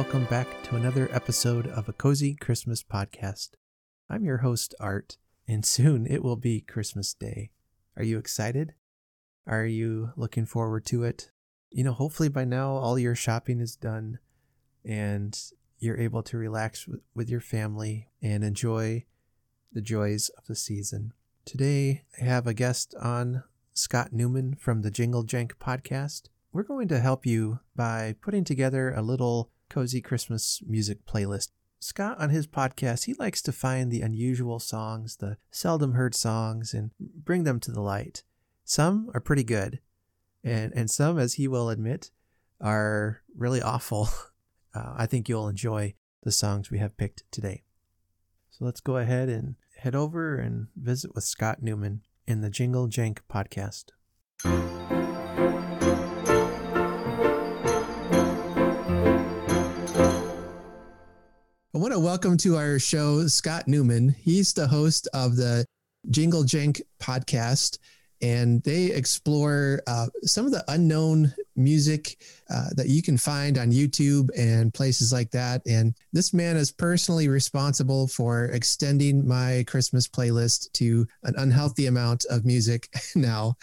welcome back to another episode of A Cozy Christmas Podcast. I'm your host, Art, and soon it will be Christmas Day. Are you excited? Are you looking forward to it? You know, hopefully by now all your shopping is done and you're able to relax with your family and enjoy the joys of the season. Today, I have a guest on, Scott Newman from the Jingle Jank podcast. We're going to help you by putting together a little cozy Christmas music playlist. Scott, on his podcast, he likes to find the unusual songs, the seldom heard songs, and bring them to the light. Some are pretty good, and some, as he will admit, are really awful. I think you'll enjoy the songs we have picked today. So let's go ahead and head over and visit with Scott Newman in the Jingle Jank podcast. I want to welcome to our show Scott Newman. He's the host of the Jingle Jank podcast, and they explore some of the unknown music that you can find on YouTube and places like that. And this man is personally responsible for extending my Christmas playlist to an unhealthy amount of music now.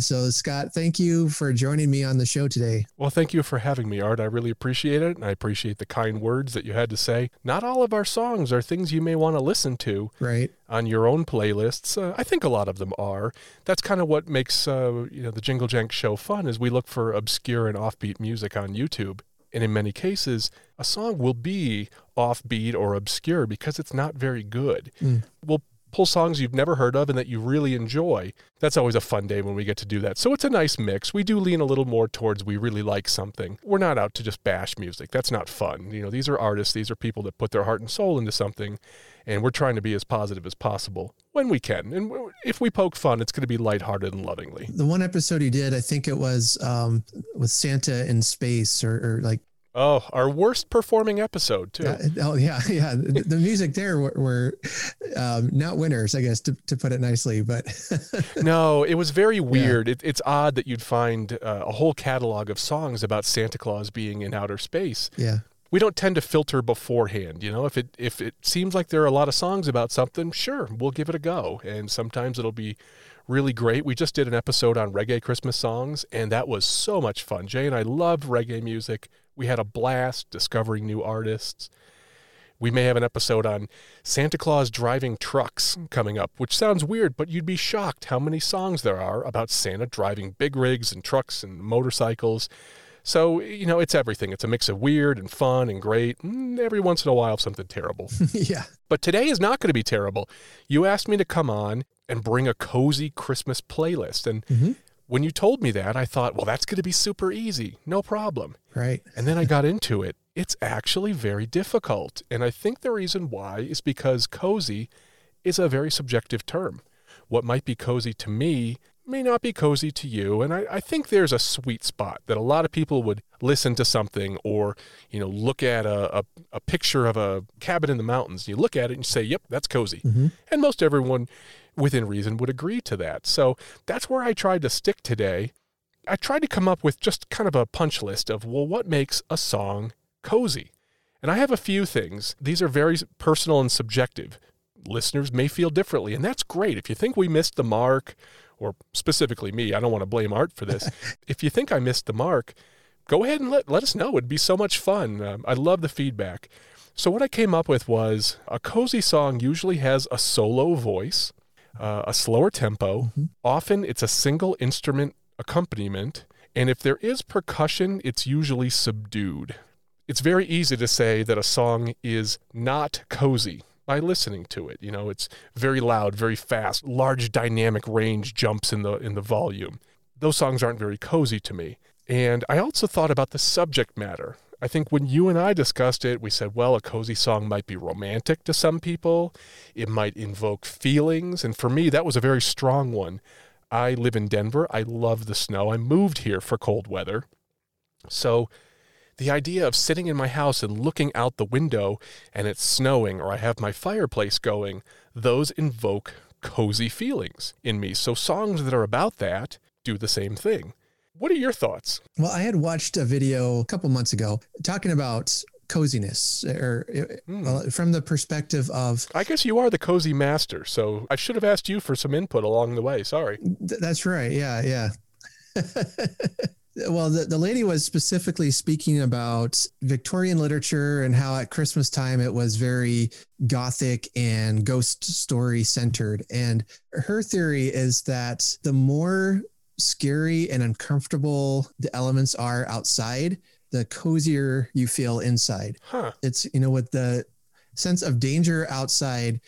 So Scott, thank you for joining me on the show today. Well, thank you for having me, Art. I really appreciate it. And I appreciate the kind words that you had to say. Not all of our songs are things you may want to listen to right on your own playlists. I think a lot of them are. That's kind of what makes the Jingle Jank show fun, is we look for obscure and offbeat music on YouTube. And in many cases, a song will be offbeat or obscure because it's not very good. We'll pull songs you've never heard of and that you really enjoy. That's always a fun day when we get to do that. So it's a nice mix. We do lean a little more towards we really like something. We're not out to just bash music. That's not fun. You know, these are artists. These are people that put their heart and soul into something. And we're trying to be as positive as possible when we can. And if we poke fun, it's going to be lighthearted and lovingly. The one episode you did, I think it was with Santa in Space or oh, our worst performing episode, too. Yeah. The music there were not winners, I guess, to put it nicely. But no, it was very weird. Yeah. It's odd that you'd find a whole catalog of songs about Santa Claus being in outer space. Yeah. We don't tend to filter beforehand. You know, if it seems like there are a lot of songs about something, sure, we'll give it a go. And sometimes it'll be really great. We just did an episode on reggae Christmas songs, and that was so much fun. Jay and I loved reggae music. We had a blast discovering new artists. We may have an episode on Santa Claus driving trucks coming up, which sounds weird, but you'd be shocked how many songs there are about Santa driving big rigs and trucks and motorcycles. So, you know, it's everything. It's a mix of weird and fun and great, and every once in a while something terrible. Yeah. But today is not going to be terrible. You asked me to come on and bring a cozy Christmas playlist. And when you told me that, I thought, well, that's going to be super easy. No problem. Right. And then I got into it. It's actually very difficult. And I think the reason why is because cozy is a very subjective term. What might be cozy to me may not be cozy to you, and I think there's a sweet spot that a lot of people would listen to something or, you know, look at a picture of a cabin in the mountains. You look at it and you say, yep, that's cozy. And most everyone within reason would agree to that. So that's where I tried to stick today. I tried to come up with just kind of a punch list of, well, what makes a song cozy? And I have a few things. These are very personal and subjective. Listeners may feel differently, and that's great. If you think we missed the mark, or specifically me, I don't want to blame Art for this. If you think I missed the mark, go ahead and let us know. It'd be so much fun. I love the feedback. So what I came up with was a cozy song usually has a solo voice, a slower tempo. Often it's a single instrument accompaniment. And if there is percussion, it's usually subdued. It's very easy to say that a song is not cozy by listening to it. You know, it's very loud, very fast, large dynamic range jumps in the volume. Those songs aren't very cozy to me. And I also thought about the subject matter. I think when you and I discussed it, we said, well, a cozy song might be romantic to some people. It might invoke feelings. And for me, that was a very strong one. I live in Denver. I love the snow. I moved here for cold weather. So the idea of sitting in my house and looking out the window and it's snowing, or I have my fireplace going, those invoke cozy feelings in me. So songs that are about that do the same thing. What are your thoughts? Well, I had watched a video a couple months ago talking about coziness, or from the perspective of, I guess you are the cozy master, so I should have asked you for some input along the way. Sorry. That's right. Yeah. Well, the lady was specifically speaking about Victorian literature and how at Christmas time it was very Gothic and ghost story centered. And her theory is that the more scary and uncomfortable the elements are outside, the cozier you feel inside. Huh. It's, with the sense of danger outside,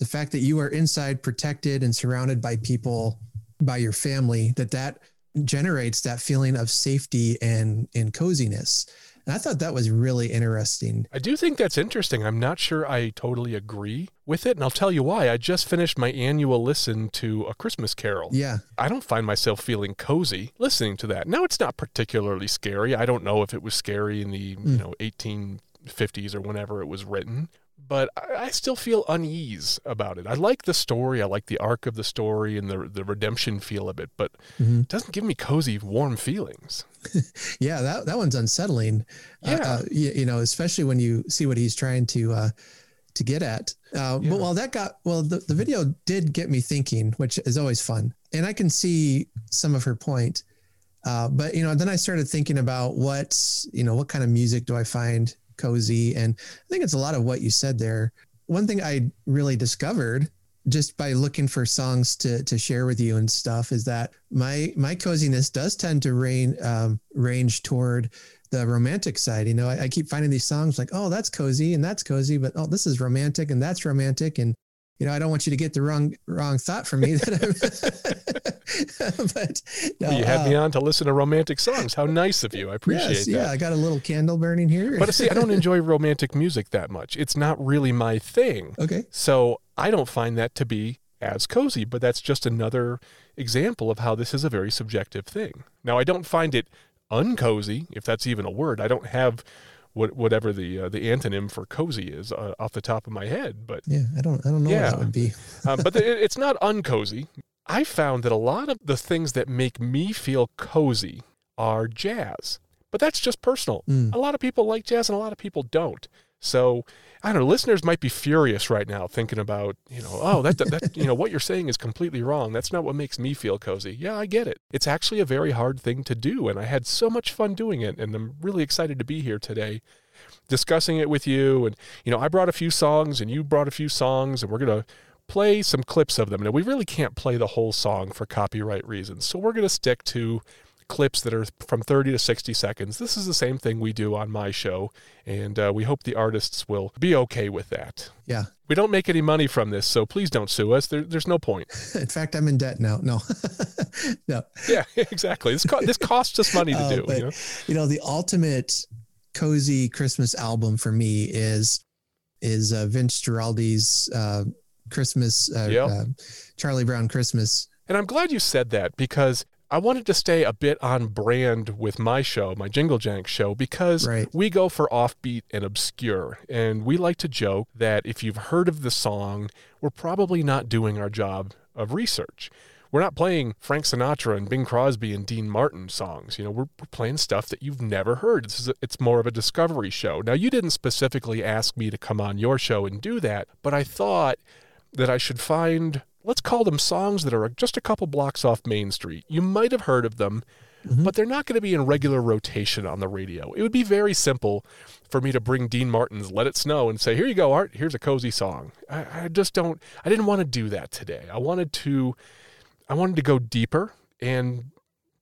the fact that you are inside protected and surrounded by people, by your family, that generates that feeling of safety and coziness. And I thought that was really interesting. I do think that's interesting. I'm not sure I totally agree with it, and I'll tell you why. I just finished my annual listen to A Christmas Carol. Yeah. I don't find myself feeling cozy listening to that. Now, it's not particularly scary. I don't know if it was scary in the 1850s or whenever it was written, but I still feel unease about it. I like the story. I like the arc of the story and the redemption feel of it, but it doesn't give me cozy, warm feelings. Yeah, that one's unsettling. Yeah. Especially when you see what he's trying to get at. But while that the video did get me thinking, which is always fun, and I can see some of her point. But then I started thinking about what kind of music do I find cozy, and I think it's a lot of what you said there. One thing I really discovered just by looking for songs to share with you and stuff is that my coziness does tend to range toward the romantic side. I keep finding these songs like, oh, that's cozy and that's cozy, but oh, this is romantic and that's romantic, and I don't want you to get the wrong thought from me. But no, you had me on to listen to romantic songs. How nice of you. I appreciate that. Yeah, I got a little candle burning here. But see, I don't enjoy romantic music that much. It's not really my thing. Okay. So I don't find that to be as cozy, but that's just another example of how this is a very subjective thing. Now, I don't find it uncozy, if that's even a word. I don't have whatever the antonym for cozy is off the top of my head, but I don't know what that would be. But it's not uncozy. I found that a lot of the things that make me feel cozy are jazz, but that's just personal. A lot of people like jazz and a lot of people don't. So I don't know, listeners might be furious right now thinking about, oh, that what you're saying is completely wrong. That's not what makes me feel cozy. Yeah, I get it. It's actually a very hard thing to do, and I had so much fun doing it, and I'm really excited to be here today discussing it with you. And, I brought a few songs, and you brought a few songs, and we're going to play some clips of them. Now, we really can't play the whole song for copyright reasons, so we're going to stick to clips that are from 30 to 60 seconds. This is the same thing we do on my show, and we hope the artists will be okay with that. Yeah. We don't make any money from this, so please don't sue us. There's no point. In fact, I'm in debt now. No. No. Yeah, exactly. This costs us money to do. But, the ultimate cozy Christmas album for me is Vince Guaraldi's Christmas, Charlie Brown Christmas. And I'm glad you said that, because I wanted to stay a bit on brand with my show, my Jingle Jank show, because we go for offbeat and obscure. And we like to joke that if you've heard of the song, we're probably not doing our job of research. We're not playing Frank Sinatra and Bing Crosby and Dean Martin songs. We're playing stuff that you've never heard. It's more of a discovery show. Now, you didn't specifically ask me to come on your show and do that, but I thought that I should find, let's call them songs that are just a couple blocks off Main Street. You might have heard of them, but they're not going to be in regular rotation on the radio. It would be very simple for me to bring Dean Martin's Let It Snow and say, here you go, Art, here's a cozy song. I didn't want to do that today. I wanted to go deeper and,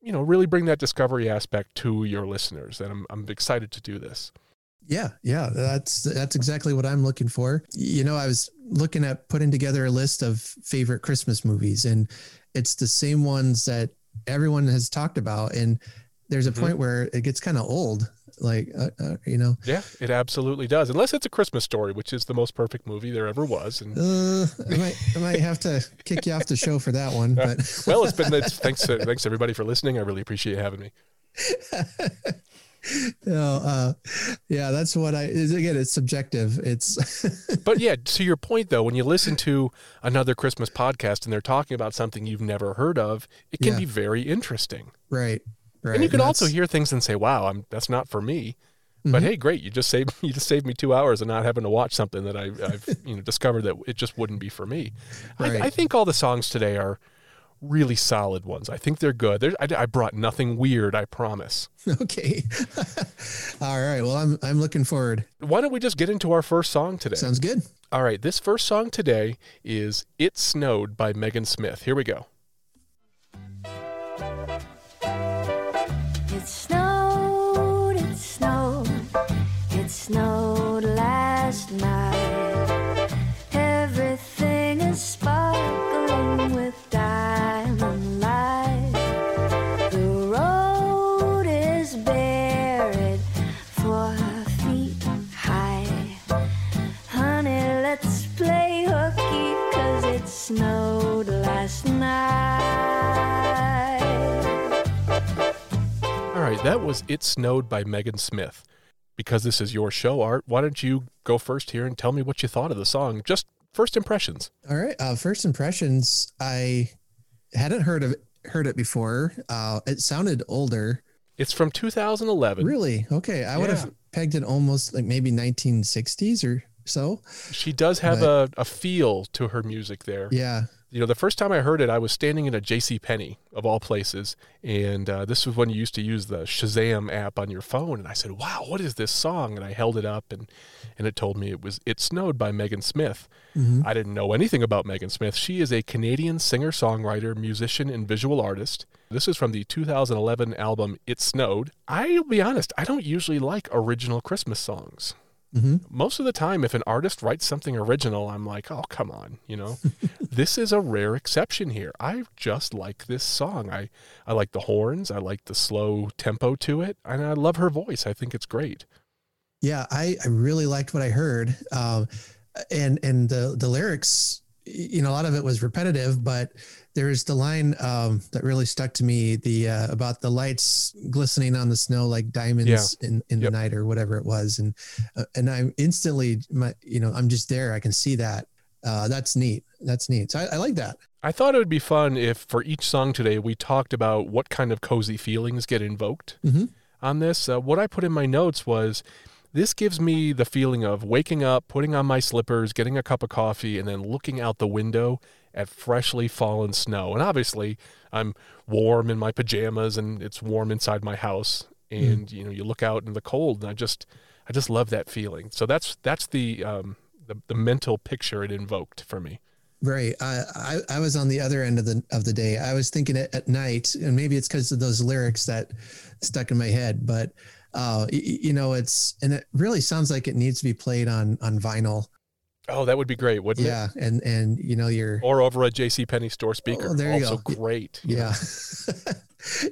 really bring that discovery aspect to your listeners. And I'm excited to do this. Yeah, that's exactly what I'm looking for. I was looking at putting together a list of favorite Christmas movies, and it's the same ones that everyone has talked about. And there's a point where it gets kind of old, like. Yeah, it absolutely does. Unless it's A Christmas Story, which is the most perfect movie there ever was. And I might have to kick you off the show for that one. But well, thanks everybody for listening. I really appreciate having me. That's what it's subjective. But yeah, to your point though, when you listen to another Christmas podcast and they're talking about something you've never heard of, it can be very interesting. Right. And you can also hear things and say, wow, that's not for me. But hey, great! You just saved me 2 hours of not having to watch something that I've discovered that it just wouldn't be for me. Right. I think all the songs today are really solid ones. I think they're good. I brought nothing weird, I promise. Okay. All right. Well, I'm looking forward. Why don't we just get into our first song today? Sounds good. All right. This first song today is "It Snowed" by Megan Smith. Here we go. It snowed. It snowed. It snowed last night. Everything is sparkling with diamond light. The road is buried 4 feet high. Honey, let's play hooky, 'cause it snowed last night. All right, that was "It Snowed" by Megan Smith. Because this is your show, Art, why don't you go first here and tell me what you thought of the song? Just first impressions. All right. First impressions. I hadn't heard it before. It sounded older. It's from 2011. Really? Okay. I would have pegged it almost like maybe 1960s or so. She does have a feel to her music there. Yeah. You know, the first time I heard it, I was standing in a JCPenney, of all places, and this was when you used to use the Shazam app on your phone, and I said, wow, what is this song? And I held it up, and it told me it was "It Snowed" by Megan Smith. Mm-hmm. I didn't know anything about Megan Smith. She is a Canadian singer-songwriter, musician, and visual artist. This is from the 2011 album, "It Snowed." I'll be honest, I don't usually like original Christmas songs. Mm-hmm. Most of the time, if an artist writes something original, I'm like, oh, come on, This is a rare exception here. I just like this song. I like the horns. I like the slow tempo to it. And I love her voice. I think it's great. Yeah, I really liked what I heard. And the lyrics, a lot of it was repetitive, but there's the line that really stuck to me, about the lights glistening on the snow like diamonds in the night or whatever it was. And I'm instantly, I'm just there. I can see that. That's neat. So I like that. I thought it would be fun if for each song today, we talked about what kind of cozy feelings get invoked on this. What I put in my notes was, this gives me the feeling of waking up, putting on my slippers, getting a cup of coffee, and then looking out the window at freshly fallen snow. And obviously, I'm warm in my pajamas, and it's warm inside my house. And you look out in the cold, and I just love that feeling. So that's the mental picture it invoked for me. Right. I was on the other end of the day. I was thinking it at night, and maybe it's because of those lyrics that stuck in my head, but. It really sounds like it needs to be played on vinyl. Oh, that would be great, wouldn't it? Yeah, and or over a JCPenney store speaker. Oh, there you go. Great. Yeah,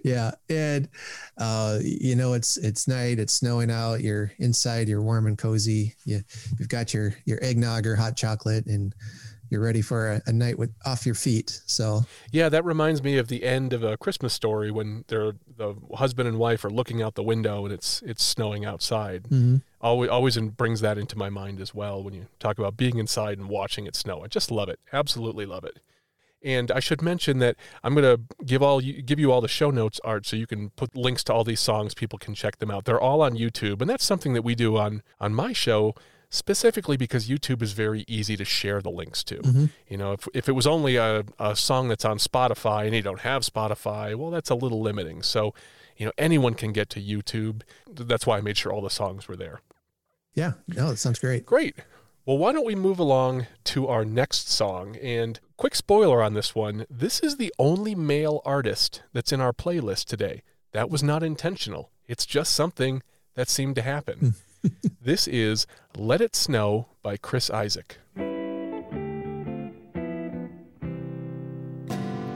yeah, and it's night. It's snowing out. You're inside. You're warm and cozy. You've got your eggnog or hot chocolate, and you're ready for a night off your feet. So yeah, that reminds me of the end of A Christmas Story when the husband and wife are looking out the window and it's snowing outside. Mm-hmm. Always brings that into my mind as well when you talk about being inside and watching it snow. I just love it, absolutely love it. And I should mention that I'm going to give you all the show notes, Art, so you can put links to all these songs. People can check them out. They're all on YouTube, and that's something that we do on my show. Specifically because YouTube is very easy to share the links to. Mm-hmm. If it was only a song that's on Spotify and you don't have Spotify, well, that's a little limiting. So, anyone can get to YouTube. That's why I made sure all the songs were there. Yeah, no, that sounds great. Great. Well, why don't we move along to our next song? And quick spoiler on this one, this is the only male artist that's in our playlist today. That was not intentional. It's just something that seemed to happen. This is "Let It Snow" by Chris Isaak.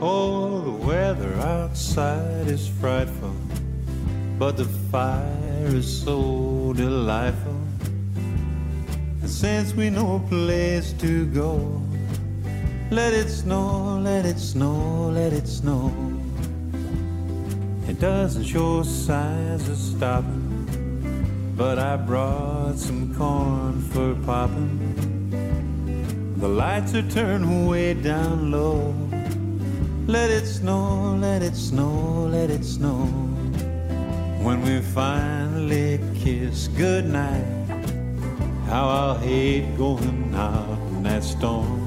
Oh, the weather outside is frightful, but the fire is so delightful. And since we know a place to go, let it snow, let it snow, let it snow. It doesn't show signs of stopping, but I brought some corn for popping. The lights are turned way down low. Let it snow, let it snow, let it snow. When we finally kiss goodnight. How I'll hate going out in that storm.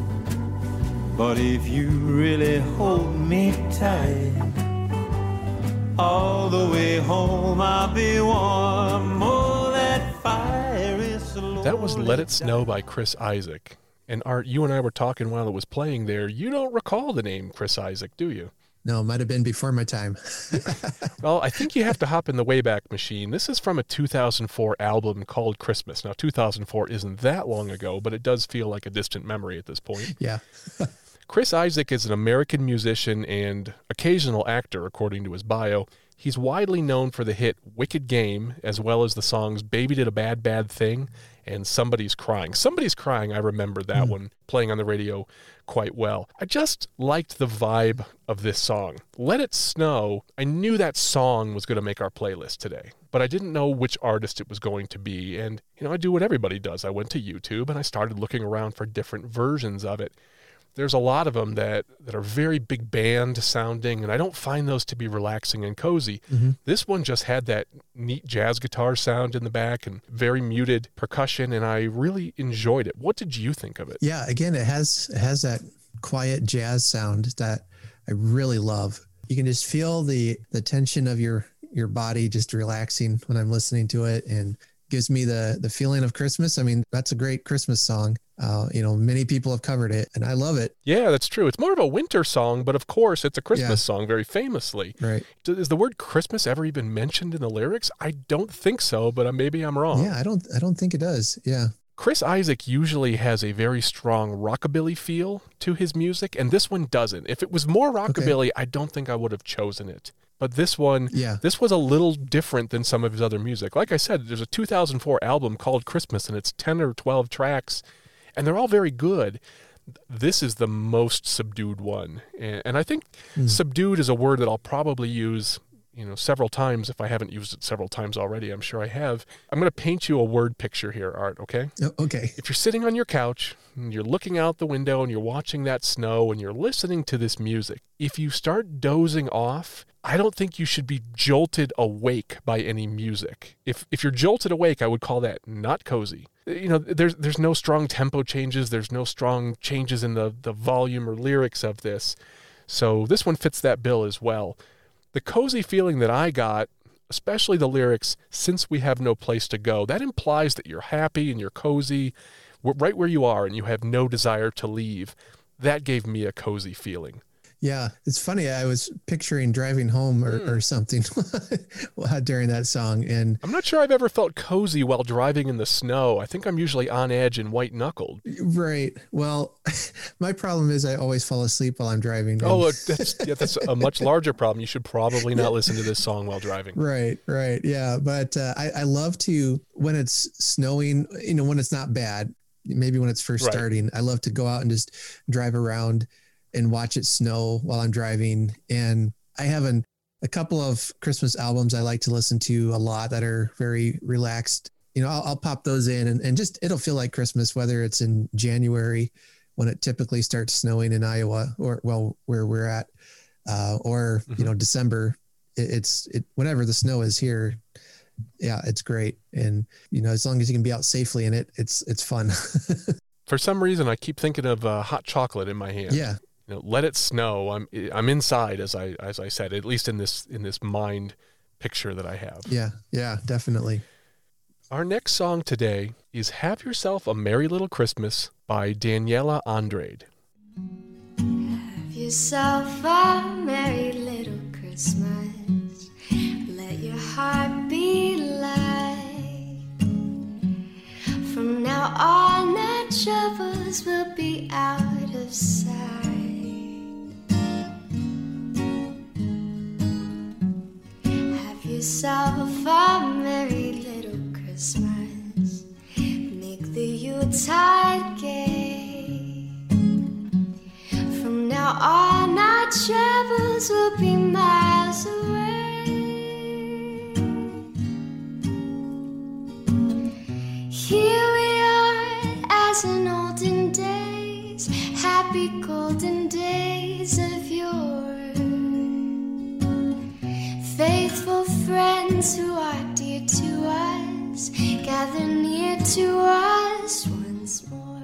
But if you really hold me tight, all the way home I'll be warm. Oh, that fire is slow. That was Let It Snow by Chris Isaak. And Art, you and I were talking while it was playing there. You don't recall the name Chris Isaak, do you? No, it might have been before my time. Well, I think you have to hop in the Wayback Machine. This is from a 2004 album called Christmas. Now, 2004 isn't that long ago, but it does feel like a distant memory at this point. Yeah. Chris Isaak is an American musician and occasional actor, according to his bio. He's widely known for the hit Wicked Game, as well as the songs Baby Did a Bad, Bad Thing, and Somebody's Crying. Somebody's Crying, I remember that one playing on the radio quite well. I just liked the vibe of this song. Let It Snow, I knew that song was going to make our playlist today, but I didn't know which artist it was going to be. And, you know, I do what everybody does. I went to YouTube and I started looking around for different versions of it. There's a lot of them that are very big band sounding, and I don't find those to be relaxing and cozy. Mm-hmm. This one just had that neat jazz guitar sound in the back and very muted percussion, and I really enjoyed it. What did you think of it? Yeah, again, it has that quiet jazz sound that I really love. You can just feel the tension of your body just relaxing when I'm listening to it, and gives me the feeling of Christmas. I mean, that's a great Christmas song. You know, many people have covered it, and I love it. Yeah, that's true. It's more of a winter song, but of course, it's a Christmas song, very famously. Right. Is the word Christmas ever even mentioned in the lyrics? I don't think so, but maybe I'm wrong. Yeah, I don't think it does. Yeah. Chris Isaak usually has a very strong rockabilly feel to his music, and this one doesn't. If it was more rockabilly, I don't think I would have chosen it. But this one, this was a little different than some of his other music. Like I said, there's a 2004 album called Christmas, and it's 10 or 12 tracks, and they're all very good. This is the most subdued one. And I think subdued is a word that I'll probably use, you know, several times. If I haven't used it several times already, I'm sure I have. I'm going to paint you a word picture here, Art, okay? Okay. If you're sitting on your couch and you're looking out the window and you're watching that snow and you're listening to this music, if you start dozing off, I don't think you should be jolted awake by any music. If you're jolted awake, I would call that not cozy. You know, there's no strong tempo changes. There's no strong changes in the volume or lyrics of this. So this one fits that bill as well. The cozy feeling that I got, especially the lyrics, since we have no place to go, that implies that you're happy and you're cozy right where you are and you have no desire to leave. That gave me a cozy feeling. Yeah, it's funny. I was picturing driving home or something during that song. And I'm not sure I've ever felt cozy while driving in the snow. I think I'm usually on edge and white-knuckled. Right. Well, my problem is I always fall asleep while I'm driving. Oh, that's a much larger problem. You should probably not listen to this song while driving. Right. Yeah, but I love to, when it's snowing, you know, when it's not bad, maybe when it's first starting, I love to go out and just drive around and watch it snow while I'm driving. And I have a couple of Christmas albums I like to listen to a lot that are very relaxed. You know, I'll pop those in and just, it'll feel like Christmas, whether it's in January when it typically starts snowing in Iowa or where we're at, or, you know, December, it's whenever the snow is here. Yeah, it's great. And, you know, as long as you can be out safely in it, it's fun. For some reason, I keep thinking of hot chocolate in my hand. Yeah. You know, let it snow. I'm inside, as I said, at least in this mind picture that I have. Yeah, definitely. Our next song today is "Have Yourself a Merry Little Christmas" by Daniela Andrade. Have yourself a merry little Christmas. Let your heart be light. From now on, our troubles will be out of sight. Yourself a merry little Christmas. Make the Yuletide gay. From now on, our travels will be miles away. Here we are, as in olden days, happy golden days of yore. Faithful friends who are dear to us, stars gather near to us once more.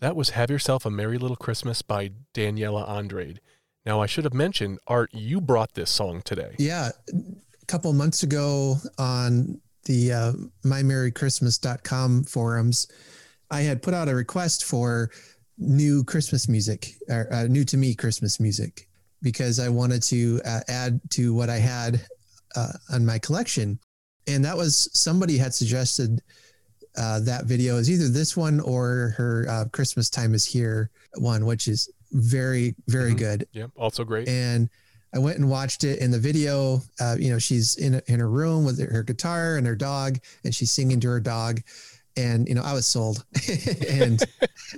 That was Have Yourself a Merry Little Christmas by Daniela Andrade. Now, I should have mentioned, Art, you brought this song today. Yeah, a couple months ago on the mymerrychristmas.com forums, I had put out a request for new Christmas music, or new to me Christmas music, because I wanted to add to what I had on my collection. And that was, somebody had suggested that video is either this one or her Christmas Time Is Here one, which is very, very good. Yeah, also great. And I went and watched it in the video. She's in her room with her guitar and her dog, and she's singing to her dog. And, I was sold. And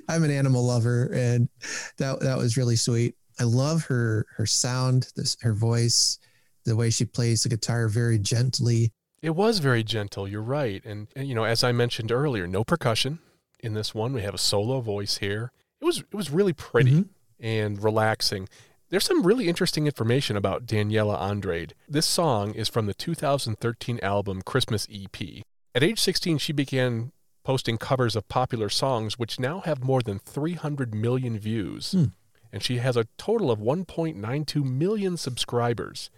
I'm an animal lover, and that was really sweet. I love her sound, her voice, the way she plays the guitar very gently. It was very gentle. You're right. And as I mentioned earlier, no percussion in this one. We have a solo voice here. It was really pretty and relaxing. There's some really interesting information about Daniela Andrade. This song is from the 2013 album Christmas EP. At age 16, she began posting covers of popular songs, which now have more than 300 million views. Mm. And she has a total of 1.92 million subscribers.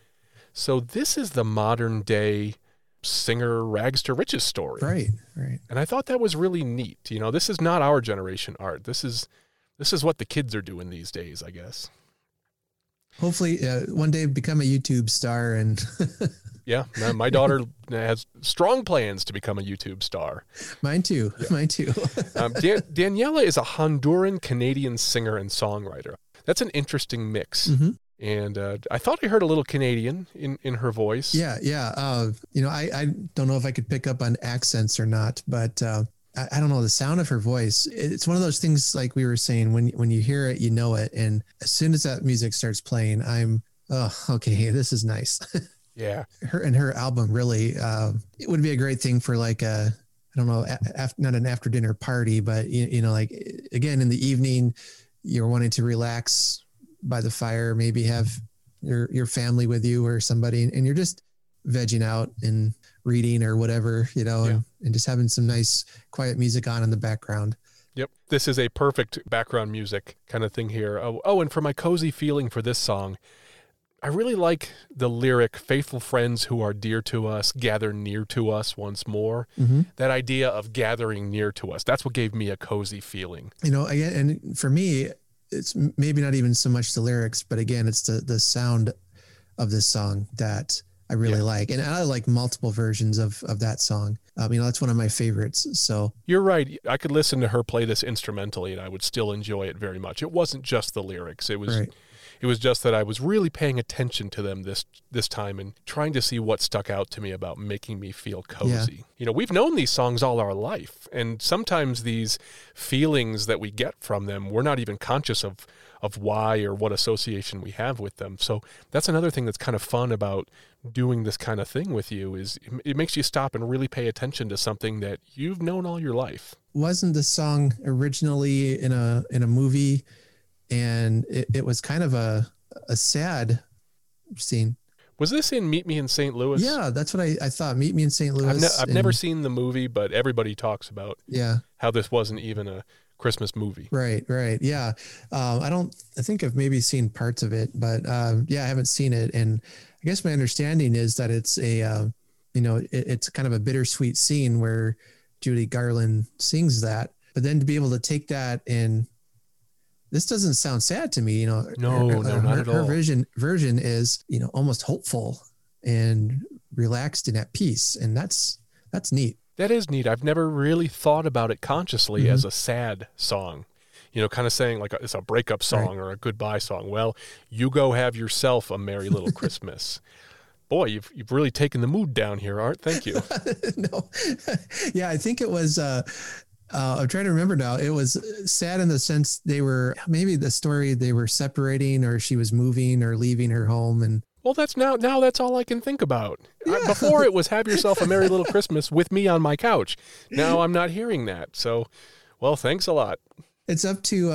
So this is the modern day singer rags to riches story. Right. And I thought that was really neat. This is not our generation, Art. This is what the kids are doing these days, I guess. Hopefully one day become a YouTube star and... Yeah, my daughter has strong plans to become a YouTube star. Mine too. Yeah. Mine too. Daniela is a Honduran-Canadian singer and songwriter. That's an interesting mix. Mm-hmm. And I thought I heard a little Canadian in her voice. Yeah. I don't know if I could pick up on accents or not, but I don't know, the sound of her voice. It's one of those things, like we were saying, when you hear it, you know it. And as soon as that music starts playing, okay, this is nice. Yeah. Her album really, it would be a great thing for like not an after dinner party, but like again, in the evening, you're wanting to relax by the fire, maybe have your family with you or somebody, and you're just vegging out and reading or whatever, and just having some nice quiet music on in the background. Yep. This is a perfect background music kind of thing here. Oh, and for my cozy feeling for this song, I really like the lyric, faithful friends who are dear to us, gather near to us once more. Mm-hmm. That idea of gathering near to us, that's what gave me a cozy feeling. And for me, it's maybe not even so much the lyrics, but again, it's the sound of this song that I really like. And I like multiple versions of that song. That's one of my favorites. So you're right. I could listen to her play this instrumentally and I would still enjoy it very much. It wasn't just the lyrics. It was... Right. It was just that I was really paying attention to them this time and trying to see what stuck out to me about making me feel cozy. Yeah. We've known these songs all our life, and sometimes these feelings that we get from them, we're not even conscious of why or what association we have with them. So that's another thing that's kind of fun about doing this kind of thing with you, is it makes you stop and really pay attention to something that you've known all your life. Wasn't the song originally in a movie? And it was kind of a sad scene. Was this in Meet Me in St. Louis? Yeah, that's what I thought. Meet Me in St. Louis. I've never seen the movie, but everybody talks about how this wasn't even a Christmas movie. Right. Yeah. I think I've maybe seen parts of it, but I haven't seen it. And I guess my understanding is that it's it's kind of a bittersweet scene where Judy Garland sings that, but then to be able to take that and... This doesn't sound sad to me, No, not at all. Her version is, almost hopeful and relaxed and at peace. And that's neat. That is neat. I've never really thought about it consciously as a sad song, kind of saying like it's a breakup song or a goodbye song. Well, you go have yourself a merry little Christmas. Boy, you've really taken the mood down here, Art. Thank you. No. Yeah, I think it was... I'm trying to remember now. It was sad in the sense they were separating, or she was moving or leaving her home. And well, that's now that's all I can think about. Yeah. Before it was Have Yourself a Merry Little Christmas with me on my couch. Now I'm not hearing that. So, well, thanks a lot. It's up to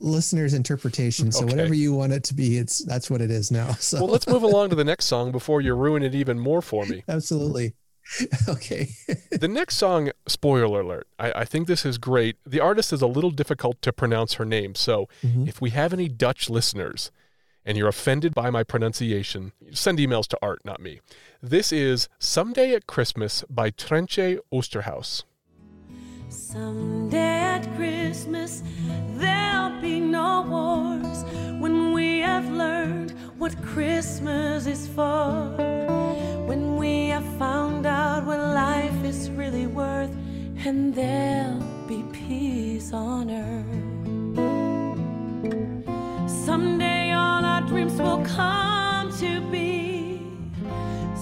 listeners' interpretation. So whatever you want it to be, that's what it is now. So. Well, let's move along to the next song before you ruin it even more for me. Absolutely. Okay. The next song, spoiler alert, I think this is great. The artist is a little difficult to pronounce her name. So if we have any Dutch listeners and you're offended by my pronunciation, send emails to Art, not me. This is Someday at Christmas by Treintje Oosterhuis. Someday at Christmas, there'll be no wars when we have learned what Christmas is for. When we have found out what life is really worth, and there'll be peace on earth. Someday all our dreams will come to be.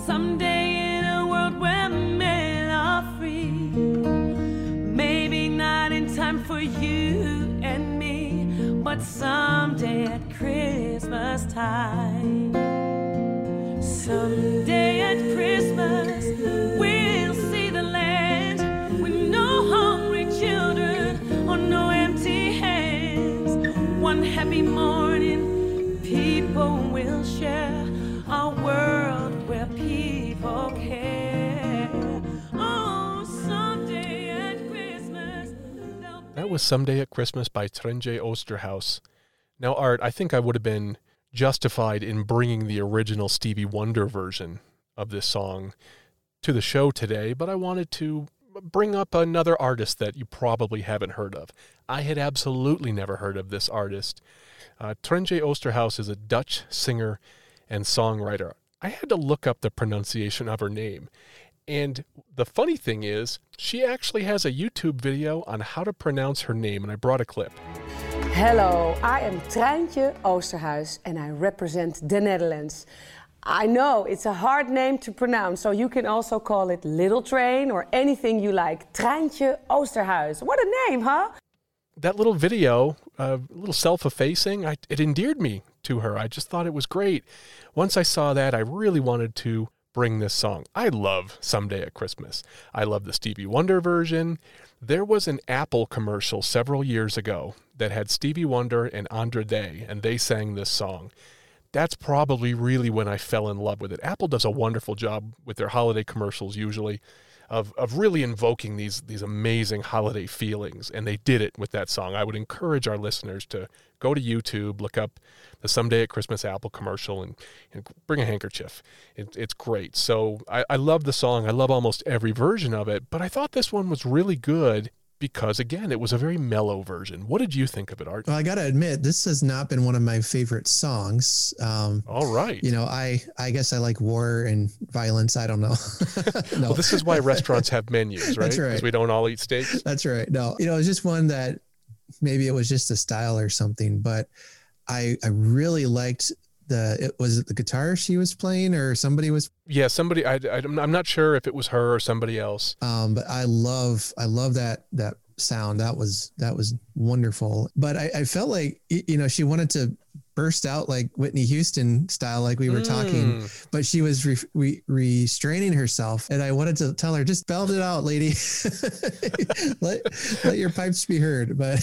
Someday in a world where men are free. Maybe not in time for you and me, but someday at Christmas time. Someday at Christmas, we'll see the land with no hungry children or no empty hands. One happy morning, people will share a world where people care. Oh, someday. That was Someday at Christmas by Treintje Oosterhuis. Now, Art, I think I would have been justified in bringing the original Stevie Wonder version of this song to the show today, but I wanted to bring up another artist that you probably haven't heard of. I had absolutely never heard of this artist. Treintje Oosterhuis is a Dutch singer and songwriter. I had to look up the pronunciation of her name. And the funny thing is, she actually has a YouTube video on how to pronounce her name, and I brought a clip. Hello, I am Treintje Oosterhuis, and I represent the Netherlands. I know it's a hard name to pronounce, so you can also call it Little Train or anything you like. Treintje Oosterhuis. What a name, huh? That little video, a little self-effacing, it endeared me to her. I just thought it was great. Once I saw that, I really wanted to bring this song. I love Someday at Christmas. I love the Stevie Wonder version. There was an Apple commercial several years ago that had Stevie Wonder and Andre Day, and they sang this song. That's probably really when I fell in love with it. Apple does a wonderful job with their holiday commercials usually of really invoking these amazing holiday feelings, and they did it with that song. I would encourage our listeners to go to YouTube, look up the Someday at Christmas Apple commercial, and bring a handkerchief. It's great. So I love the song. I love almost every version of it, but I thought this one was really good because, again, it was a very mellow version. What did you think of it, Art? Well, I got to admit, this has not been one of my favorite songs. All right. You know, I guess I like war and violence. I don't know. No. Well, this is why restaurants have menus, right? That's right. Because we don't all eat steaks. That's right. No, you know, it's just one that maybe it was just a style or something, but I really liked was it the guitar she was playing or somebody was? Yeah, somebody, I'm not sure if it was her or somebody else. But I love that sound. That was wonderful. But I felt like, you know, she wanted to burst out like Whitney Houston style, like we were talking, but she was restraining herself. And I wanted to tell her, just belt it out, lady. let your pipes be heard. But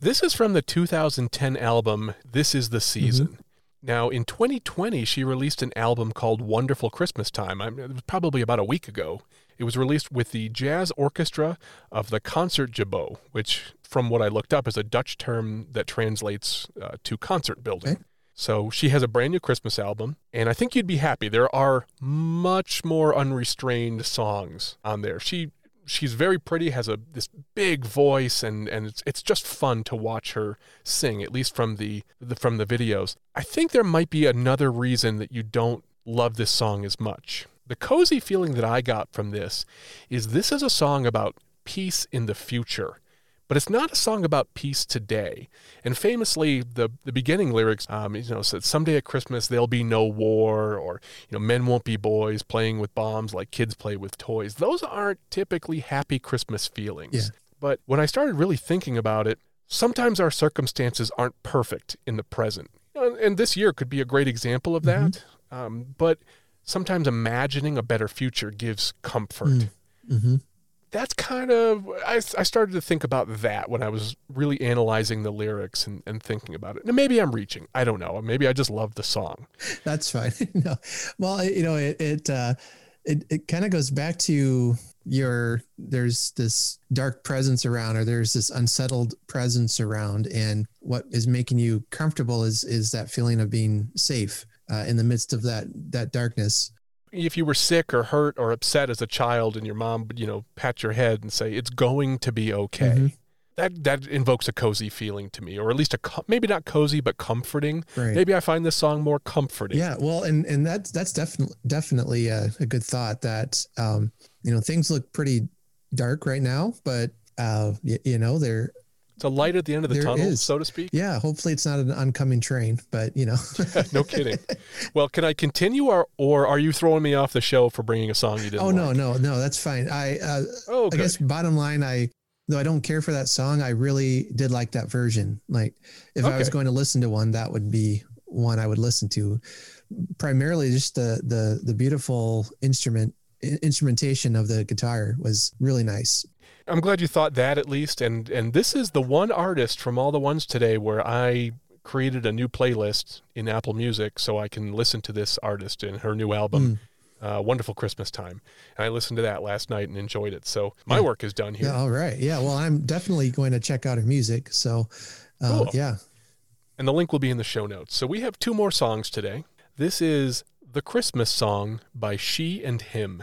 this is from the 2010 album, This Is the Season. Now, in 2020, she released an album called Wonderful Christmas Time. It was probably about a week ago. It was released with the jazz orchestra of the Concertgebouw, which, from what I looked up, is a Dutch term that translates to concert building. Okay. So she has a brand new Christmas album, and I think you'd be happy. There are much more unrestrained songs on there. She's very pretty, has this big voice, and it's just fun to watch her sing, at least from the videos. I think there might be another reason that you don't love this song as much. The cozy feeling that I got from this is a song about peace in the future, but it's not a song about peace today. And famously, the beginning lyrics, you know, said someday at Christmas there'll be no war, or, you know, men won't be boys playing with bombs like kids play with toys. Those aren't typically happy Christmas feelings. Yeah. But when I started really thinking about it, sometimes our circumstances aren't perfect in the present. And this year could be a great example of that. But sometimes imagining a better future gives comfort. Mm-hmm. that's kind of, I started to think about that when I was really analyzing the lyrics and thinking about it. Now, maybe I'm reaching. I don't know. Maybe I just love the song. That's fine. No. Well, you know, it kind of goes back to there's this dark presence around, or there's this unsettled presence around, and what is making you comfortable is that feeling of being safe in the midst of that darkness. If you were sick or hurt or upset as a child and your mom would, you know, pat your head and say, it's going to be okay. Mm-hmm. That invokes a cozy feeling to me, or at least maybe not cozy, but comforting. Right. Maybe I find this song more comforting. Yeah. Well, and that's definitely a good thought that, you know, things look pretty dark right now, but you know, it's a light at the end of the tunnel, so to speak. Yeah, hopefully it's not an oncoming train, but, you know. No kidding. Well, can I continue, or are you throwing me off the show for bringing a song you didn't like? Oh, no, that's fine. I guess bottom line, though I don't care for that song, I really did like that version. Like, if I was going to listen to one, that would be one I would listen to. Primarily just the beautiful instrumentation of the guitar was really nice. I'm glad you thought that, at least. And this is the one artist from all the ones today where I created a new playlist in Apple Music so I can listen to this artist and her new album, Wonderful Christmas Time. And I listened to that last night and enjoyed it. So my work is done here. Yeah, all right. Yeah, well, I'm definitely going to check out her music. So, cool. Yeah. And the link will be in the show notes. So we have two more songs today. This is The Christmas Song by She and Him.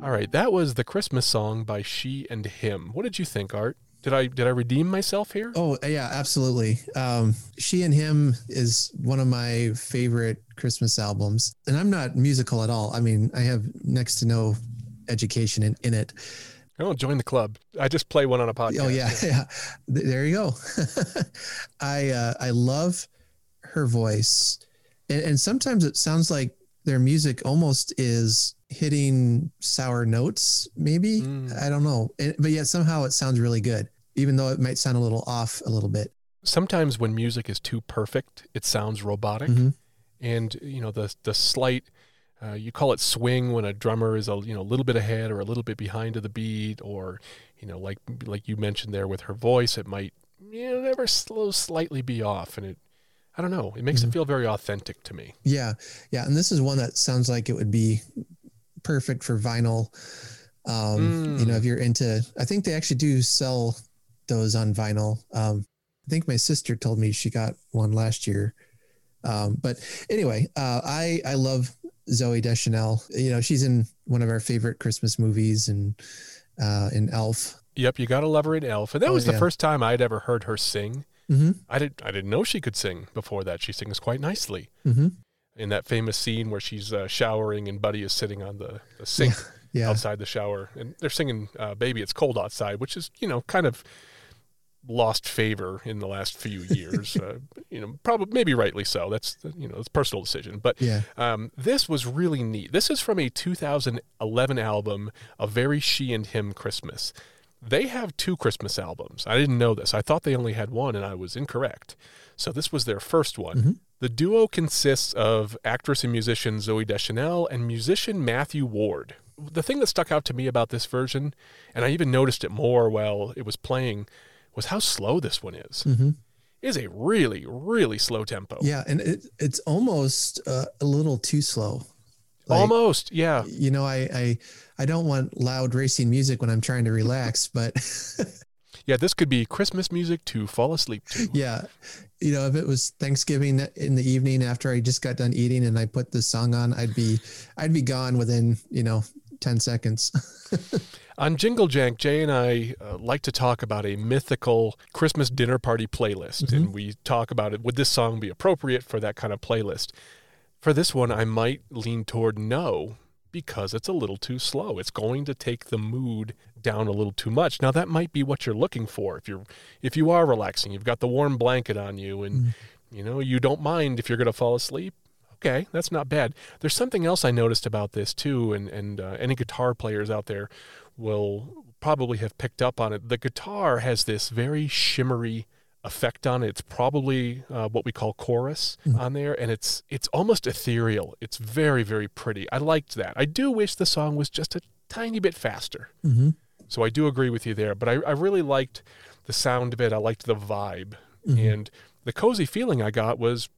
All right, that was The Christmas Song by She and Him. What did you think, Art? Did I redeem myself here? Oh, yeah, absolutely. She and Him is one of my favorite Christmas albums, and I'm not musical at all. I mean, I have next to no education in it. Oh, join the club. I just play one on a podcast. Oh, yeah. There you go. I love her voice, and sometimes it sounds like their music almost is hitting sour notes, maybe. I don't know, but yet somehow it sounds really good, even though it might sound a little off a little bit. Sometimes when music is too perfect, it sounds robotic. Mm-hmm. And you know, the slight you call it swing when a drummer is a little bit ahead or a little bit behind of the beat, or you know, like you mentioned there with her voice, it might never slow slightly be off, and it, I don't know, it makes it feel very authentic to me. Yeah And this is one that sounds like it would be perfect for vinyl. You know, if you're into, I think they actually do sell those on vinyl. I think my sister told me she got one last year. But anyway, I love Zoe Deschanel. You know, she's in one of our favorite Christmas movies, and in Elf. Yep, you got to love her in Elf. And that was the first time I'd ever heard her sing. Mm-hmm. I didn't know she could sing before that. She sings quite nicely. Mm-hmm. In that famous scene where she's showering and Buddy is sitting on the sink outside the shower, and they're singing Baby It's Cold Outside, which is, you know, kind of lost favor in the last few years. You know, probably, maybe rightly so. That's, you know, it's a personal decision. But this was really neat. This is from a 2011 album, A Very She and Him Christmas. They have two Christmas albums. I didn't know this. I thought they only had one, and I was incorrect. So this was their first one. Mm-hmm. The duo consists of actress and musician Zoe Deschanel and musician Matthew Ward. The thing that stuck out to me about this version, and I even noticed it more while it was playing, was how slow this one is. Mm-hmm. is a really, really slow tempo. Yeah. And it's almost a little too slow. Like, almost. Yeah. You know, I don't want loud racing music when I'm trying to relax, but yeah, this could be Christmas music to fall asleep to. Yeah. You know, if it was Thanksgiving in the evening after I just got done eating and I put this song on, I'd be gone within, 10 seconds. On Jingle Jank, Jay and I like to talk about a mythical Christmas dinner party playlist. Mm-hmm. And we talk about it. Would this song be appropriate for that kind of playlist? For this one, I might lean toward no, because it's a little too slow. It's going to take the mood down a little too much. Now, that might be what you're looking for. If you are relaxing, you've got the warm blanket on you, and you don't mind if you're going to fall asleep. Okay, that's not bad. There's something else I noticed about this, too, and any guitar players out there will probably have picked up on it. The guitar has this very shimmery effect on it. It's probably what we call chorus on there, and it's almost ethereal. It's very, very pretty. I liked that. I do wish the song was just a tiny bit faster. Mm-hmm. So I do agree with you there, but I really liked the sound of it. I liked the vibe, and the cozy feeling I got was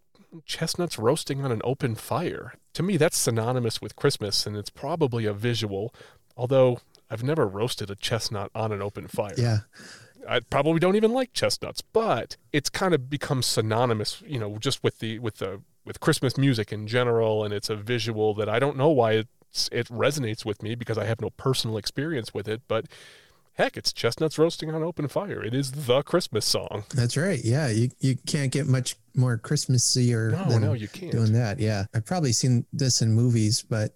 chestnuts roasting on an open fire. To me, that's synonymous with Christmas, and it's probably a visual, although I've never roasted a chestnut on an open fire. Yeah. I probably don't even like chestnuts, but it's kind of become synonymous, just with Christmas music in general, and it's a visual that I don't know why it resonates with me because I have no personal experience with it, but heck, it's chestnuts roasting on open fire. It is the Christmas song. That's right. Yeah. You can't get much more Christmassy you can't. Doing that. Yeah. I've probably seen this in movies, but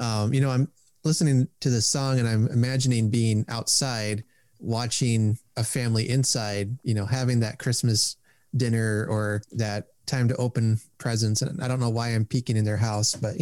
I'm listening to this song and I'm imagining being outside watching a family inside, having that Christmas dinner or that time to open presents. And I don't know why I'm peeking in their house, but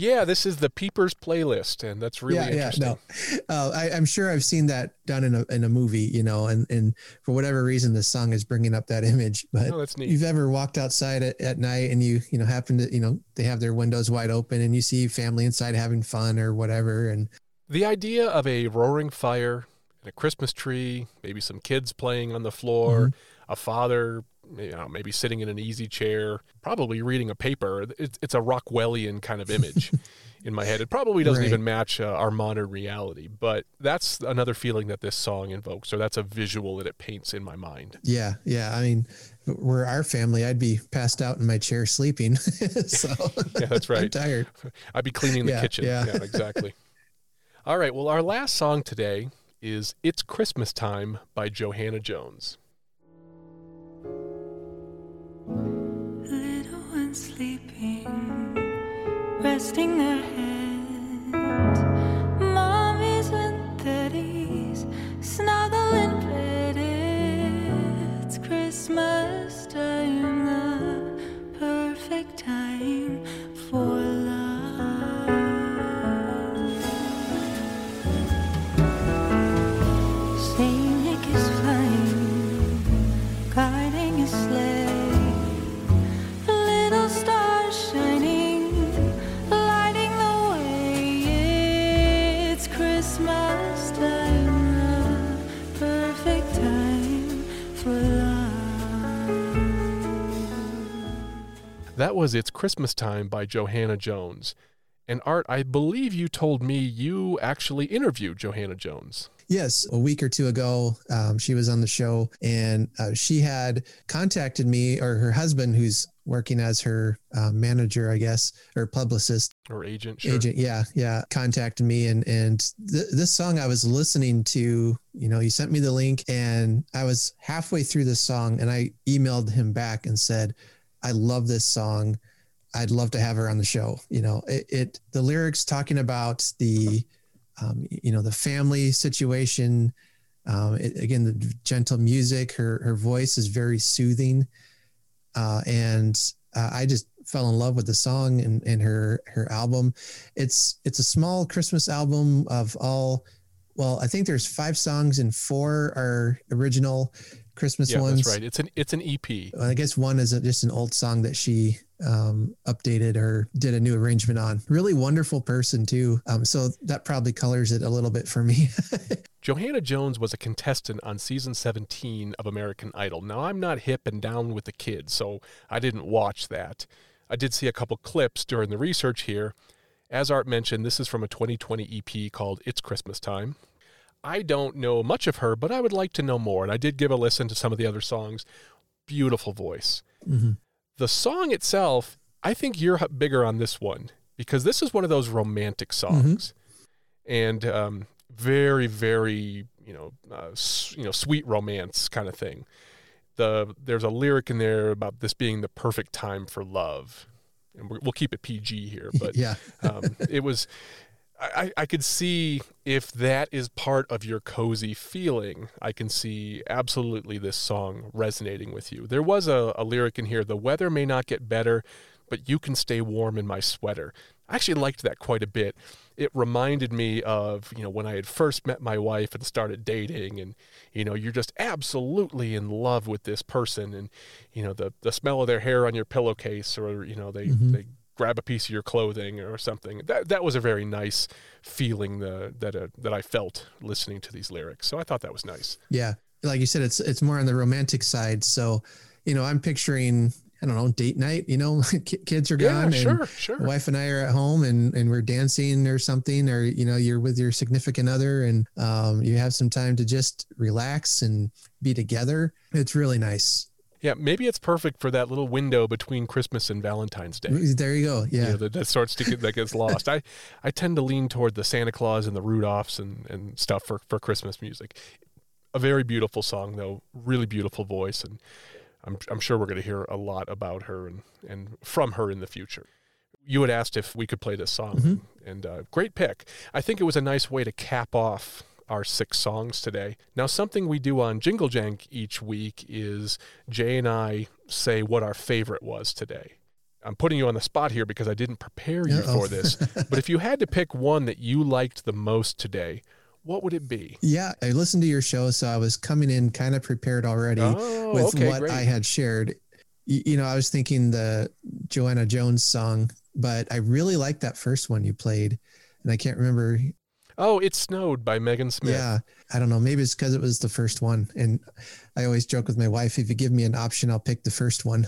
yeah, this is the Peepers playlist, and that's really interesting. Yeah, no. I'm sure I've seen that done in a movie, and for whatever reason, this song is bringing up that image. But oh, that's neat. You've ever walked outside at night and you happen to, they have their windows wide open and you see family inside having fun or whatever. And the idea of a roaring fire and a Christmas tree, maybe some kids playing on the floor, a father, maybe sitting in an easy chair, probably reading a paper. It's a Rockwellian kind of image in my head. It probably doesn't even match our modern reality, but that's another feeling that this song invokes, or that's a visual that it paints in my mind. Yeah, yeah. I mean, if it were our family, I'd be passed out in my chair sleeping. So yeah, that's right. I'm tired. I'd be cleaning the kitchen. Yeah exactly. All right, well, our last song today is It's Christmas Time by Johanna Jones. Sleeping, resting their head, mommies and daddies snuggle in bed. It's Christmas time, the perfect time for love. Saint Nick is flying, guiding his sleigh. That was It's Christmas Time by Johanna Jones. And Art, I believe you told me you actually interviewed Johanna Jones. Yes, a week or two ago, she was on the show, and she had contacted me, or her husband, who's working as her manager, I guess, or publicist. Or agent, sure. Agent, yeah, contacted me. And this song I was listening to, you sent me the link, and I was halfway through this song, and I emailed him back and said, I love this song. I'd love to have her on the show. The lyrics talking about the, the family situation. Again, the gentle music, her voice is very soothing. And I just fell in love with the song and her album. It's a small Christmas album of I think there's 5 songs and 4 are original Christmas ones. That's right. It's an EP. I guess one is just an old song that she updated or did a new arrangement on. Really wonderful person too. So that probably colors it a little bit for me. Johanna Jones was a contestant on season 17 of American Idol. Now, I'm not hip and down with the kids, so I didn't watch that. I did see a couple clips during the research here. As Art mentioned, this is from a 2020 EP called It's Christmas Time. I don't know much of her, but I would like to know more. And I did give a listen to some of the other songs. Beautiful voice. Mm-hmm. The song itself, I think you're bigger on this one because this is one of those romantic songs, mm-hmm. and very, very, sweet romance kind of thing. There's a lyric in there about this being the perfect time for love, and we'll keep it PG here. But yeah, it was. I could see if that is part of your cozy feeling, I can see absolutely this song resonating with you. There was a lyric in here, the weather may not get better, but you can stay warm in my sweater. I actually liked that quite a bit. It reminded me of, when I had first met my wife and started dating and, you're just absolutely in love with this person and, the smell of their hair on your pillowcase or, they grab a piece of your clothing or something. That was a very nice feeling that I felt listening to these lyrics. So I thought that was nice. Yeah. Like you said, it's more on the romantic side. So, I'm picturing, I don't know, date night, kids are gone and wife and I are at home and we're dancing or something, or, you're with your significant other and you have some time to just relax and be together. It's really nice. Yeah, maybe it's perfect for that little window between Christmas and Valentine's Day. There you go. Yeah, that gets lost. I tend to lean toward the Santa Claus and the Rudolphs and stuff for Christmas music. A very beautiful song, though. Really beautiful voice, and I'm sure we're going to hear a lot about her and from her in the future. You had asked if we could play this song, mm-hmm. and great pick. I think it was a nice way to cap off our 6 songs today. Now, something we do on Jingle Jank each week is Jay and I say what our favorite was today. I'm putting you on the spot here because I didn't prepare you for this, but if you had to pick one that you liked the most today, what would it be? Yeah, I listened to your show, so I was coming in kind of prepared already what great. I had shared. I was thinking the Johanna Jones song, but I really liked that first one you played, and I can't remember... Oh, It Snowed by Megan Smith. Yeah. I don't know. Maybe it's because it was the first one. And I always joke with my wife, if you give me an option, I'll pick the first one.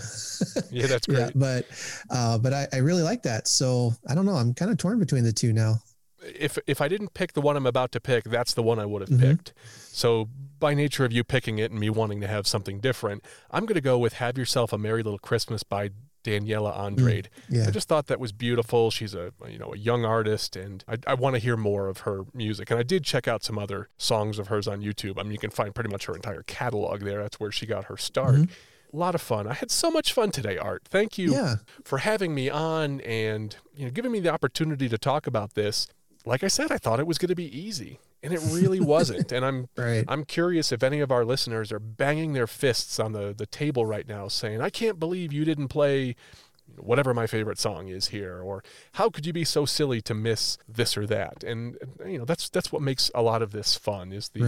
Yeah, that's great. Yeah, but I really like that. So I don't know. I'm kind of torn between the two now. If I didn't pick the one I'm about to pick, that's the one I would have mm-hmm. picked. So by nature of you picking it and me wanting to have something different, I'm going to go with Have Yourself a Merry Little Christmas by Daniela Andrade. Yeah. I just thought that was beautiful. She's a young artist, and I want to hear more of her music. And I did check out some other songs of hers on YouTube. I mean, you can find pretty much her entire catalog there. That's where she got her start. Mm-hmm. A lot of fun. I had so much fun today, Art. Thank you for having me on and giving me the opportunity to talk about this. Like I said, I thought it was going to be easy, and it really wasn't. And I'm curious if any of our listeners are banging their fists on the table right now saying, I can't believe you didn't play whatever my favorite song is here, or how could you be so silly to miss this or that? And, that's what makes a lot of this fun is the...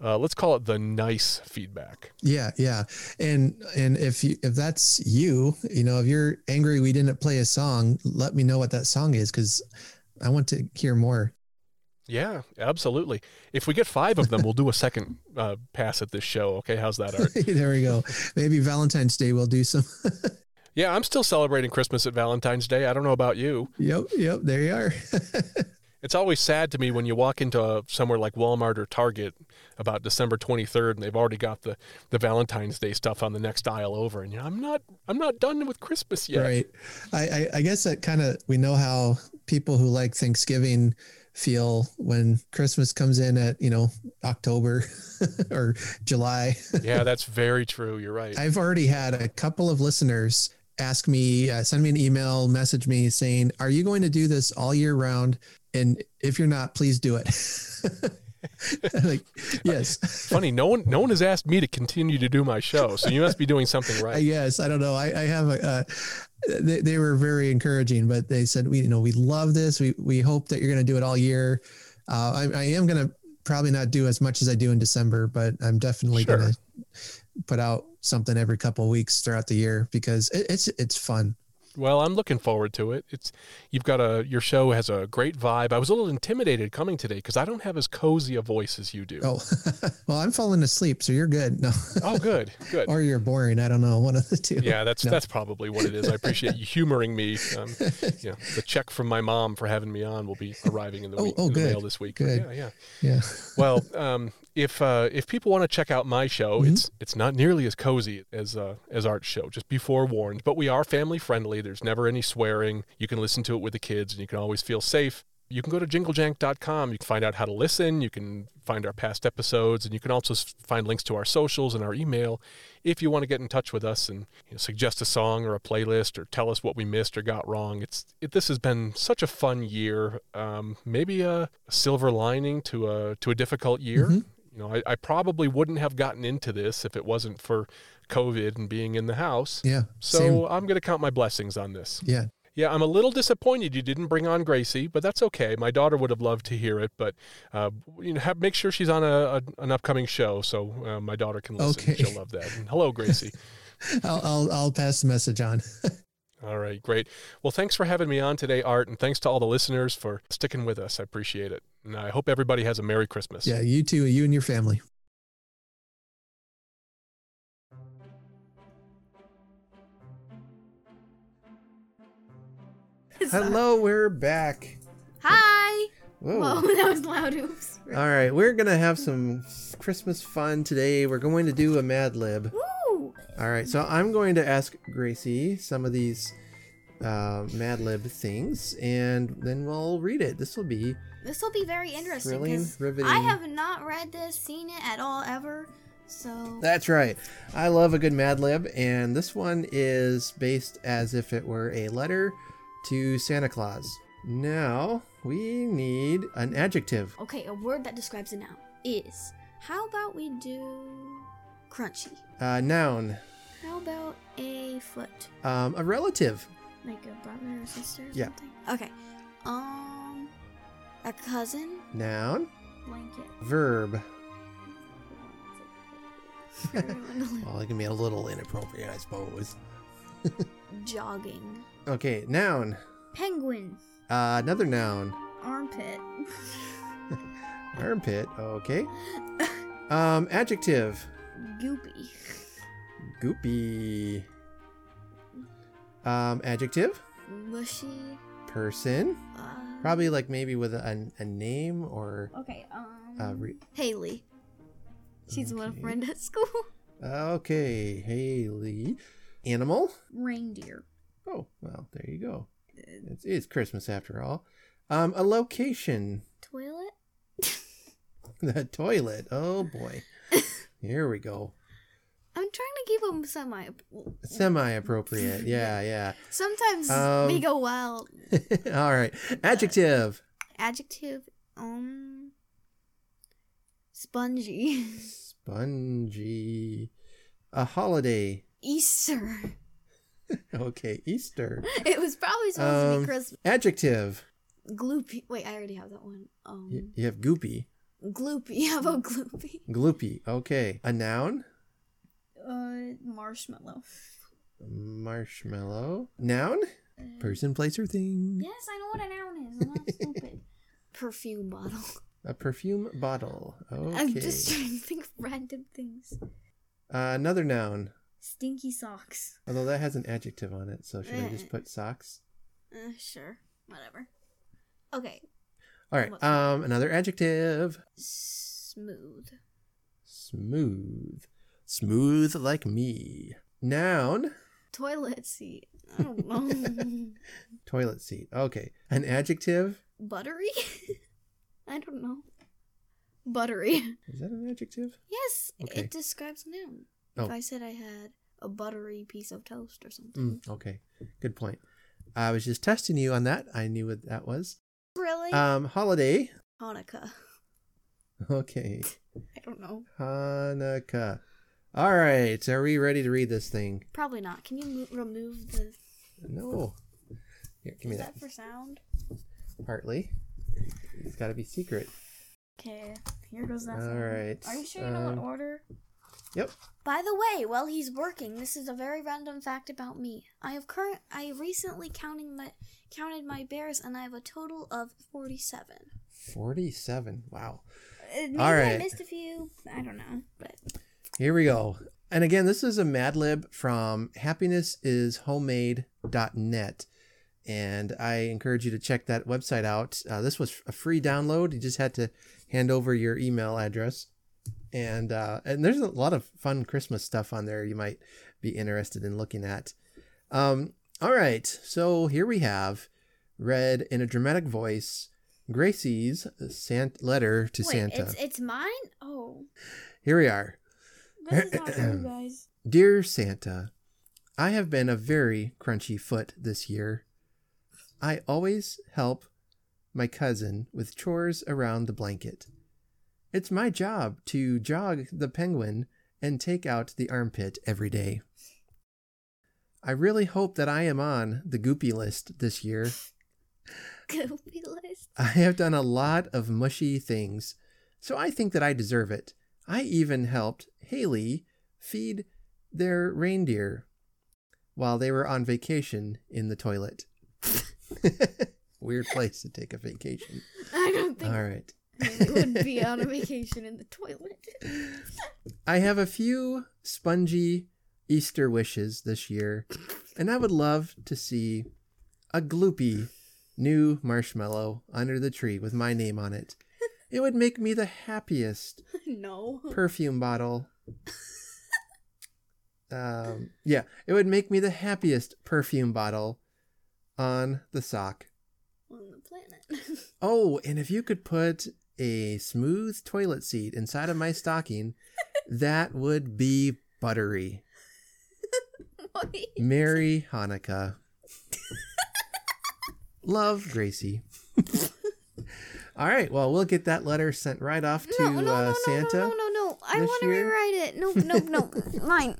Right. Let's call it the nice feedback. Yeah, yeah. And if that's you, if you're angry we didn't play a song, let me know what that song is because I want to hear more. Yeah, absolutely. If we get 5 of them, we'll do a second pass at this show. Okay, how's that, Art? There we go. Maybe Valentine's Day we'll do some. Yeah, I'm still celebrating Christmas at Valentine's Day. I don't know about you. Yep, there you are. It's always sad to me when you walk into somewhere like Walmart or Target about December 23rd, and they've already got the Valentine's Day stuff on the next aisle over, and I'm not done with Christmas yet. Right. I guess that kind of we know how people who like Thanksgiving feel when Christmas comes in at, October or July. Yeah, that's very true. You're right. I've already had a couple of listeners ask me, send me an email, message me saying, are you going to do this all year round? And if you're not, please do it. Like, yes. Funny. No one has asked me to continue to do my show. So you must be doing something right. Yes. I don't know. I have they were very encouraging, but they said, we love this. We hope that you're going to do it all year. I am going to probably not do as much as I do in December, but I'm definitely going to put out something every couple of weeks throughout the year because it's fun. Well, I'm looking forward to it. Your show has a great vibe. I was a little intimidated coming today because I don't have as cozy a voice as you do. Oh, well, I'm falling asleep, so you're good. No. Oh, good. Or you're boring. I don't know. One of the two. Yeah, that's probably what it is. I appreciate you humoring me. The check from my mom for having me on will be arriving in the mail this week. Good. Yeah. Well, if people want to check out my show, mm-hmm. it's not nearly as cozy as Art's show. Just be forewarned. But we are family friendly. There's never any swearing. You can listen to it with the kids, and you can always feel safe. You can go to JingleJank.com. You can find out how to listen. You can find our past episodes, and you can also find links to our socials and our email if you want to get in touch with us and suggest a song or a playlist or tell us what we missed or got wrong. This has been such a fun year. Maybe a silver lining to a difficult year. Mm-hmm. I probably wouldn't have gotten into this if it wasn't for COVID and being in the house. Yeah. So same. I'm going to count my blessings on this. Yeah. Yeah, I'm a little disappointed you didn't bring on Gracie, but that's okay. My daughter would have loved to hear it, but make sure she's on an upcoming show so my daughter can listen. Okay. She'll love that. And hello, Gracie. I'll pass the message on. All right, great. Well, thanks for having me on today, Art, and thanks to all the listeners for sticking with us. I appreciate it. And I hope everybody has a Merry Christmas. Yeah, you too, you and your family. Hello, we're back. Hi. Whoa. Whoa, that was loud. Oops. All right, we're going to have some Christmas fun today. We're going to do a Mad Lib. Woo! All right, so I'm going to ask Gracie some of these Mad Lib things, and then we'll read it. This will be very interesting. Thrilling, riveting. I have not read this, seen it at all ever. So that's right. I love a good Mad Lib, and this one is based as if it were a letter to Santa Claus. Now we need an adjective. Okay, a word that describes a noun is. How about we do? Crunchy. Noun. How about a foot? A relative. Like a brother or sister or something? Okay. A cousin. Noun. Blanket. Verb. Well, it can be a little inappropriate, I suppose. Jogging. Okay, noun. Penguin. Another noun. Armpit. Armpit, okay. Adjective. Goopy. Adjective? Mushy. Person? Probably like maybe with a name or... Okay, Haley. She's my friend at school. Okay, Haley. Animal? Reindeer. Oh, well, there you go. It's Christmas after all. A location? Toilet? The toilet. Oh, boy. Here we go. I'm trying to keep them semi-appropriate. Yeah. Sometimes we go wild. All right. Adjective. Spongy. Spongy. A holiday. Easter. Okay, Easter. It was probably supposed to be Christmas. Adjective. Gloopy. Wait, I already have that one. You have goopy. Gloopy. How about gloopy? Gloopy. Okay. A noun? Marshmallow. Marshmallow. Noun? Person, place, or thing. Yes, I know what a noun is. I'm not stupid. Perfume bottle. A perfume bottle. Okay. I'm just trying to think of random things. Another noun. Stinky socks. Although that has an adjective on it, so should I just put socks? Sure. Whatever. Okay. All right, another adjective. Smooth. Smooth like me. Noun. Toilet seat. I don't know. Toilet seat. Okay. An adjective. Buttery? I don't know. Buttery. Is that an adjective? Yes. Okay. It describes noun. Oh. If I said I had a buttery piece of toast or something. Okay. Good point. I was just testing you on that. I knew what that was. Really? Holiday. Hanukkah. Okay. I don't know. Hanukkah. All right. Are we ready to read this thing? Probably not. Can you remove the... No. Here, give me that. Is that for sound? Partly. It's got to be secret. Okay. Here goes that. All right. Are you sure you know what order? Yep. By the way, while he's working, this is a very random fact about me. I recently counted my bears, and I have a total of 47. 47. Wow. Maybe all right. I missed a few. I don't know, but. Here we go. And again, this is a Mad Lib from happinessishomemade.net. And I encourage you to check that website out. This was a free download. You just had to hand over your email address. And there's a lot of fun Christmas stuff on there you might be interested in looking at. All right. So here we have, read in a dramatic voice, Gracie's letter to Santa. It's mine? Oh. Here we are. This is not true, guys. Dear Santa, I have been a very crunchy foot this year. I always help my cousin with chores around the blanket. It's my job to jog the penguin and take out the armpit every day. I really hope that I am on the goopy list this year. Goopy list? I have done a lot of mushy things, so I think that I deserve it. I even helped Haley feed their reindeer while they were on vacation in the toilet. Weird place to take a vacation. I don't think... All right. It would be on a vacation in the toilet. I have a few spongy Easter wishes this year, and I would love to see a gloopy new marshmallow under the tree with my name on it. It would make me the happiest perfume bottle. It would make me the happiest perfume bottle on the sock. On the planet. Oh, and if you could put a smooth toilet seat inside of my stocking, that would be buttery. Wait. Merry Hanukkah. Love, Gracie. All right, well, we'll get that letter sent right off to Santa. No. I want to rewrite it. No. Mine.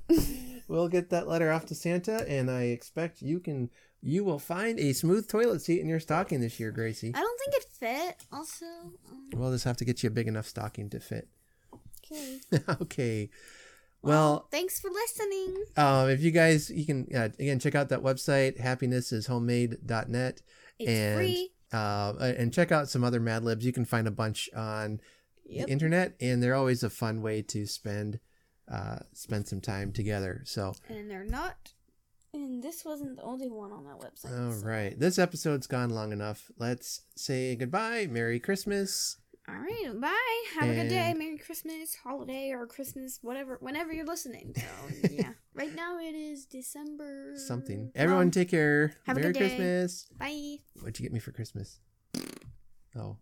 We'll get that letter off to Santa, and I expect you will find a smooth toilet seat in your stocking this year, Gracie. I don't think it fit, also. We'll just have to get you a big enough stocking to fit. Okay. Okay. Well, thanks for listening. If you guys, you can, again, check out that website, happinessishomemade.net. It's free. And check out some other Mad Libs. You can find a bunch on the internet, and they're always a fun way to spend some time together. So. And they're not... And this wasn't the only one on that website. All right. This episode's gone long enough. Let's say goodbye. Merry Christmas. All right. Bye. Have a good day. Merry Christmas, holiday, or Christmas, whatever, whenever you're listening. So, yeah. Right now it is December. Something. Everyone take care. Have Merry a good day. Christmas. Bye. What'd you get me for Christmas? Oh.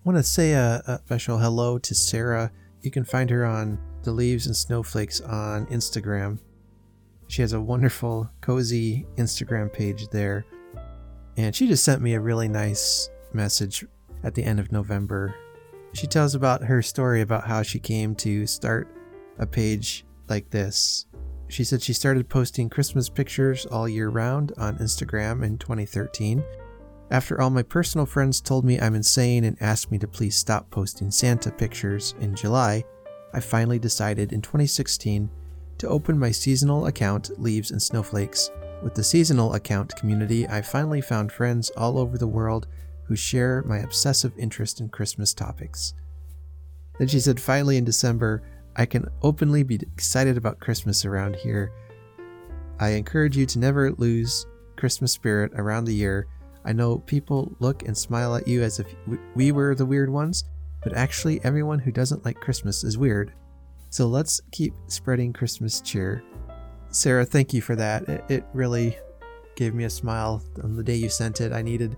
I want to say a special hello to Sarah. You can find her on the Leaves and Snowflakes on Instagram. She has a wonderful, cozy Instagram page there. And she just sent me a really nice message at the end of November. She tells about her story about how she came to start a page like this. She said she started posting Christmas pictures all year round on Instagram in 2013. After all my personal friends told me I'm insane and asked me to please stop posting Santa pictures in July, I finally decided in 2016 to open my seasonal account, Leaves and Snowflakes. With the seasonal account community, I finally found friends all over the world who share my obsessive interest in Christmas topics. Then she said, finally in December, I can openly be excited about Christmas around here. I encourage you to never lose Christmas spirit around the year. I know people look and smile at you as if we were the weird ones, but actually everyone who doesn't like Christmas is weird. So let's keep spreading Christmas cheer. Sarah, thank you for that. It really gave me a smile on the day you sent it. I needed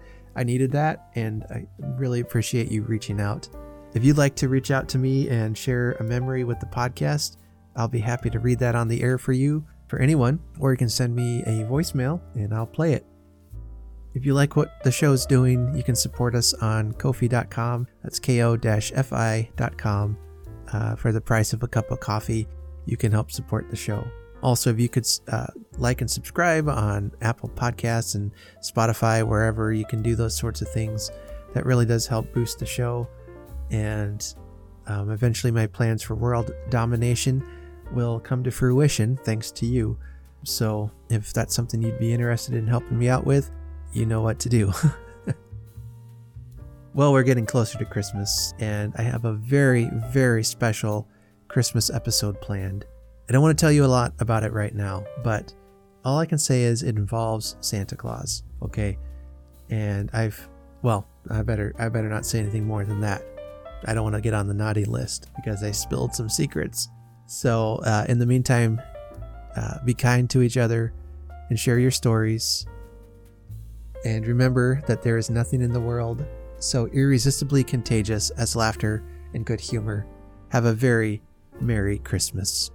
that, and I really appreciate you reaching out. If you'd like to reach out to me and share a memory with the podcast, I'll be happy to read that on the air for you, for anyone, or you can send me a voicemail and I'll play it. If you like what the show's doing, you can support us on ko-fi.com. That's ko-fi.com. For the price of a cup of coffee, you can help support the show. Also, if you could like and subscribe on Apple Podcasts and Spotify, wherever you can do those sorts of things, that really does help boost the show. And eventually my plans for world domination will come to fruition thanks to you. So if that's something you'd be interested in helping me out with, you know what to do. Well, we're getting closer to Christmas, and I have a very, very special Christmas episode planned. I don't want to tell you a lot about it right now, but all I can say is it involves Santa Claus, okay? And I better not say anything more than that. I don't want to get on the naughty list because I spilled some secrets. So in the meantime, be kind to each other and share your stories. And remember that there is nothing in the world so irresistibly contagious as laughter and good humor. Have a very Merry Christmas.